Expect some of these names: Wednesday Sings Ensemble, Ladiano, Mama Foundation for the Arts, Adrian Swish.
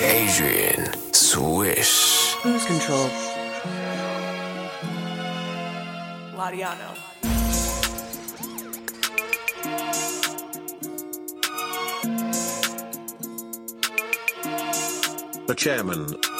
Adrian Swish. Cruise control. Ladiano. The chairman.